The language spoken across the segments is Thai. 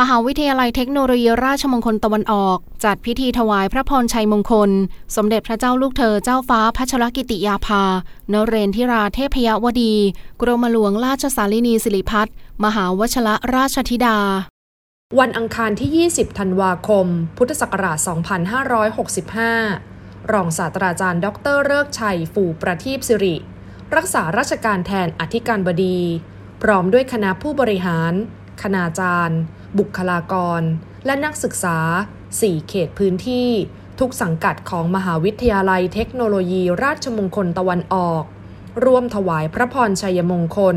มหาวิทยาลัยเทคโนโลยีราชมงคลตะวันออกจัดพิธีถวายพระพรชัยมงคลสมเด็จพระเจ้าลูกเธอเจ้าฟ้าพัชรกิติยาภานเรนทิราเทพยวดีกรมหลวงราชสาลินีสิริภัทรมหาวชรราชธิดาวันอังคารที่20ธันวาคมพุทธศักราช2565รองศาสตราจารย์ดร.ฤกษ์ชัยฟูประทีปสิริรักษาราชการแทนอธิการบดีพร้อมด้วยคณะผู้บริหารคณาจารย์บุคลากรและนักศึกษา4เขตพื้นที่ทุกสังกัดของมหาวิทยาลัยเทคโนโลยีราชมงคลตะวันออกร่วมถวายพระพรชัยมงคล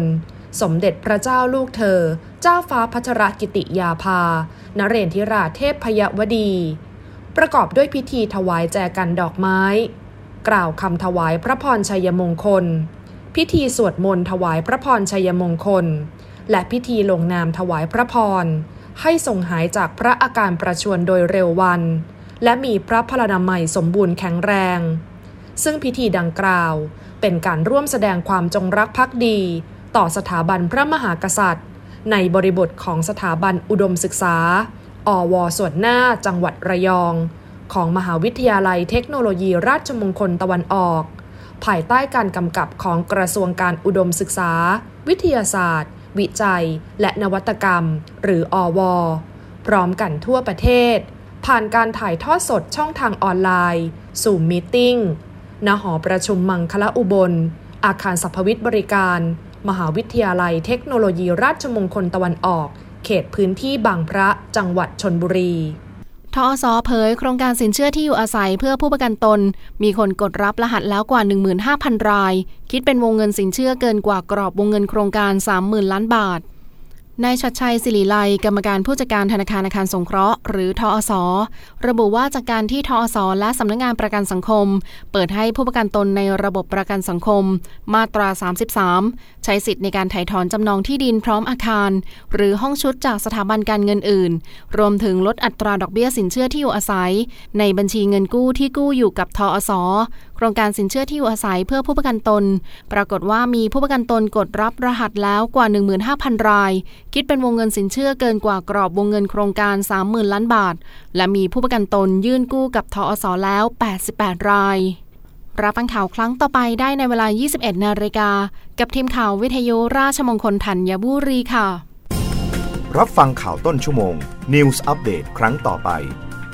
สมเด็จพระเจ้าลูกเธอเจ้าฟ้าพัชรกิติยาภานเรนทิราเทพยวดีประกอบด้วยพิธีถวายแจกันดอกไม้กล่าวคำถวายพระพรชัยมงคลพิธีสวดมนต์ถวายพระพรชัยมงคลและพิธีลงนามถวายพระพรให้ทรงหายจากพระอาการประชวรโดยเร็ววันและมีพระพลานามัยสมบูรณ์แข็งแรงซึ่งพิธีดังกล่าวเป็นการร่วมแสดงความจงรักภักดีต่อสถาบันพระมหากษัตริย์ในบริบทของสถาบันอุดมศึกษาอว.ส่วนหน้าจังหวัดระยองของมหาวิทยาลัยเทคโนโลยีราชมงคลตะวันออกภายใต้การกำกับของกระทรวงการอุดมศึกษาวิทยาศาสตร์วิจัยและนวัตกรรมหรืออว.พร้อมกันทั่วประเทศผ่านการถ่ายทอดสดช่องทางออนไลน์Zoom Meeting ณ หอประชุมมังคละอุบลอาคารสรรพวิทย์บริการมหาวิทยาลัยเทคโนโลยีราชมงคลตะวันออกเขตพื้นที่บางพระจังหวัดชลบุรีทอส.เผยโครงการสินเชื่อที่อยู่อาศัยเพื่อผู้ประกันตนมีคนกดรับรหัสแล้วกว่า 15,000 รายคิดเป็นวงเงินสินเชื่อเกินกว่ากรอบวงเงินโครงการ 30,000 ล้านบาทนายชัดชัยศิริไลกรรมการผู้จัดการธนาคารอาคารสงเคราะห์หรือทอส.ระบุว่าจากการที่ทอส.และสำนักงานประกันสังคมเปิดให้ผู้ประกันตนในระบบประกันสังคมมาตรา33ใช้สิทธิ์ในการไถ่ถอนจำนองที่ดินพร้อมอาคารหรือห้องชุดจากสถาบันการเงินอื่นรวมถึงลดอัตราดอกเบี้ยสินเชื่อที่อยู่อาศัยในบัญชีเงินกู้ที่กู้อยู่กับทอส.โครงการสินเชื่อที่อยู่อาศัยเพื่อผู้ประกันตนปรากฏว่ามีผู้ประกันตนกดรับรหัสแล้วกว่า 15,000 รายคิดเป็นวงเงินสินเชื่อเกินกว่ากรอบวงเงินโครงการ 30,000 ล้านบาทและมีผู้ประกันตนยื่นกู้กับทอส.แล้ว 88 รายรับฟังข่าวครั้งต่อไปได้ในเวลา 21:00 น.กับทีมข่าววิทยุราชมงคลธัญบุรีค่ะรับฟังข่าวต้นชั่วโมง News Update ครั้งต่อไป